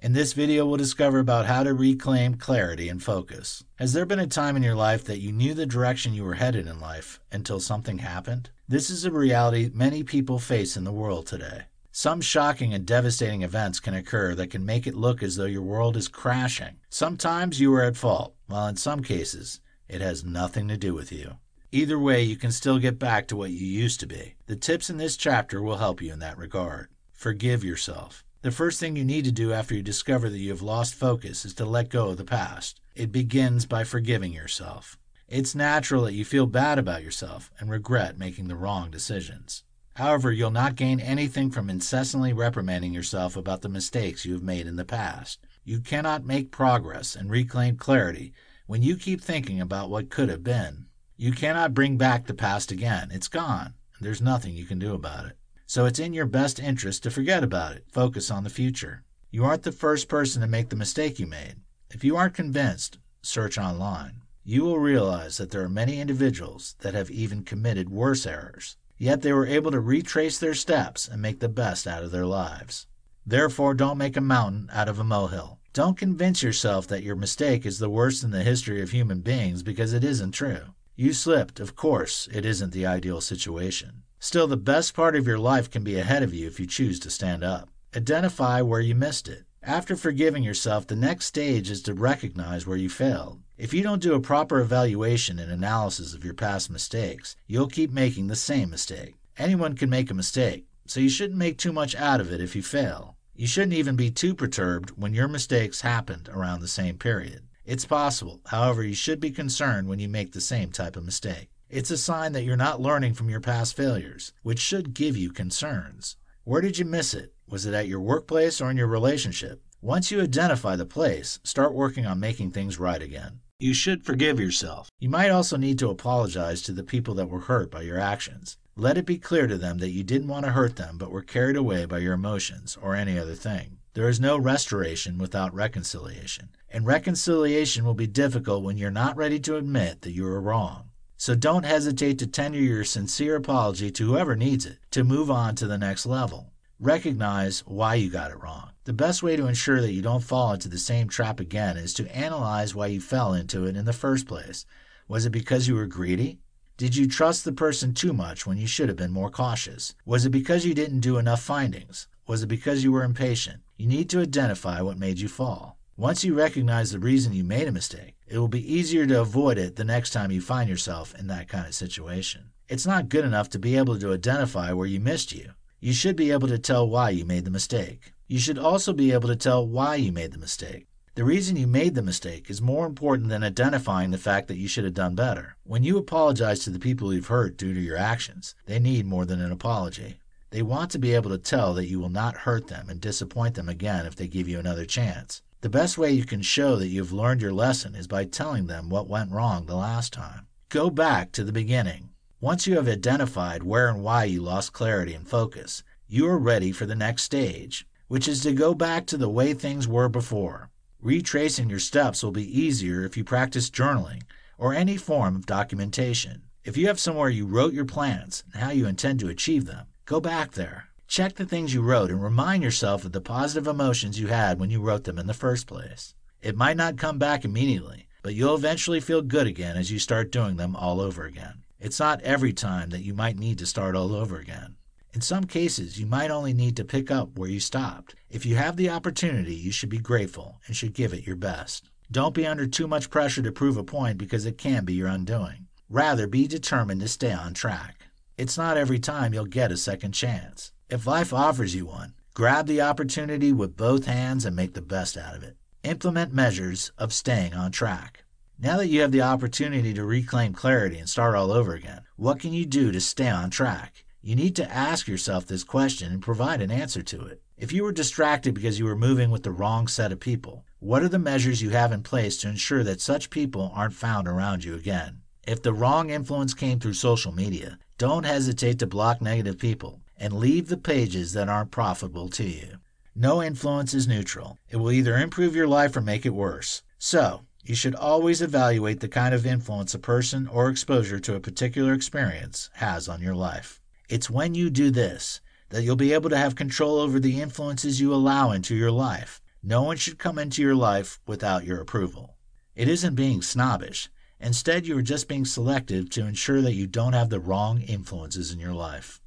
In this video, we'll discover about how to reclaim clarity and focus. Has there been a time in your life that you knew the direction you were headed in life until something happened? This is a reality many people face in the world today. Some shocking and devastating events can occur that can make it look as though your world is crashing. Sometimes you are at fault, while in some cases, it has nothing to do with you. Either way, you can still get back to what you used to be. The tips in this chapter will help you in that regard. Forgive yourself. The first thing you need to do after you discover that you have lost focus is to let go of the past. It begins by forgiving yourself. It's natural that you feel bad about yourself and regret making the wrong decisions. However, you'll not gain anything from incessantly reprimanding yourself about the mistakes you have made in the past. You cannot make progress and reclaim clarity when you keep thinking about what could have been. You cannot bring back the past again. It's gone, and there's nothing you can do about it. So it's in your best interest to forget about it. Focus on the future. You aren't the first person to make the mistake you made. If you aren't convinced, search online. You will realize that there are many individuals that have even committed worse errors, yet they were able to retrace their steps and make the best out of their lives. Therefore, don't make a mountain out of a molehill. Don't convince yourself that your mistake is the worst in the history of human beings, because it isn't true. You slipped. Of course, it isn't the ideal situation. Still, the best part of your life can be ahead of you if you choose to stand up. Identify where you missed it. After forgiving yourself, the next stage is to recognize where you failed. If you don't do a proper evaluation and analysis of your past mistakes, you'll keep making the same mistake. Anyone can make a mistake, so you shouldn't make too much out of it if you fail. You shouldn't even be too perturbed when your mistakes happened around the same period. It's possible. However, you should be concerned when you make the same type of mistake. It's a sign that you're not learning from your past failures, which should give you concerns. Where did you miss it? Was it at your workplace or in your relationship? Once you identify the place, start working on making things right again. You should forgive yourself. You might also need to apologize to the people that were hurt by your actions. Let it be clear to them that you didn't want to hurt them but were carried away by your emotions or any other thing. There is no restoration without reconciliation, and reconciliation will be difficult when you're not ready to admit that you were wrong. So don't hesitate to tender your sincere apology to whoever needs it to move on to the next level. Recognize why you got it wrong. The best way to ensure that you don't fall into the same trap again is to analyze why you fell into it in the first place. Was it because you were greedy? Did you trust the person too much when you should have been more cautious? Was it because you didn't do enough findings? Was it because you were impatient? You need to identify what made you fall. Once you recognize the reason you made a mistake, it will be easier to avoid it the next time you find yourself in that kind of situation. It's not good enough to be able to identify where you missed you. You should be able to tell why you made the mistake. You should also be able to tell why you made the mistake. The reason you made the mistake is more important than identifying the fact that you should have done better. When you apologize to the people you've hurt due to your actions, they need more than an apology. They want to be able to tell that you will not hurt them and disappoint them again if they give you another chance. The best way you can show that you've learned your lesson is by telling them what went wrong the last time. Go back to the beginning. Once you have identified where and why you lost clarity and focus, you are ready for the next stage, which is to go back to the way things were before. Retracing your steps will be easier if you practice journaling or any form of documentation. If you have somewhere you wrote your plans and how you intend to achieve them, go back there. Check the things you wrote and remind yourself of the positive emotions you had when you wrote them in the first place. It might not come back immediately, but you'll eventually feel good again as you start doing them all over again. It's not every time that you might need to start all over again. In some cases, you might only need to pick up where you stopped. If you have the opportunity, you should be grateful and should give it your best. Don't be under too much pressure to prove a point, because it can be your undoing. Rather, be determined to stay on track. It's not every time you'll get a second chance. If life offers you one, grab the opportunity with both hands and make the best out of it. Implement measures of staying on track. Now that you have the opportunity to reclaim clarity and start all over again, what can you do to stay on track? You need to ask yourself this question and provide an answer to it. If you were distracted because you were moving with the wrong set of people, what are the measures you have in place to ensure that such people aren't found around you again? If the wrong influence came through social media, don't hesitate to block negative people and leave the pages that aren't profitable to you. No influence is neutral. It will either improve your life or make it worse. So, you should always evaluate the kind of influence a person or exposure to a particular experience has on your life. It's when you do this that you'll be able to have control over the influences you allow into your life. No one should come into your life without your approval. It isn't being snobbish. Instead, you are just being selective to ensure that you don't have the wrong influences in your life.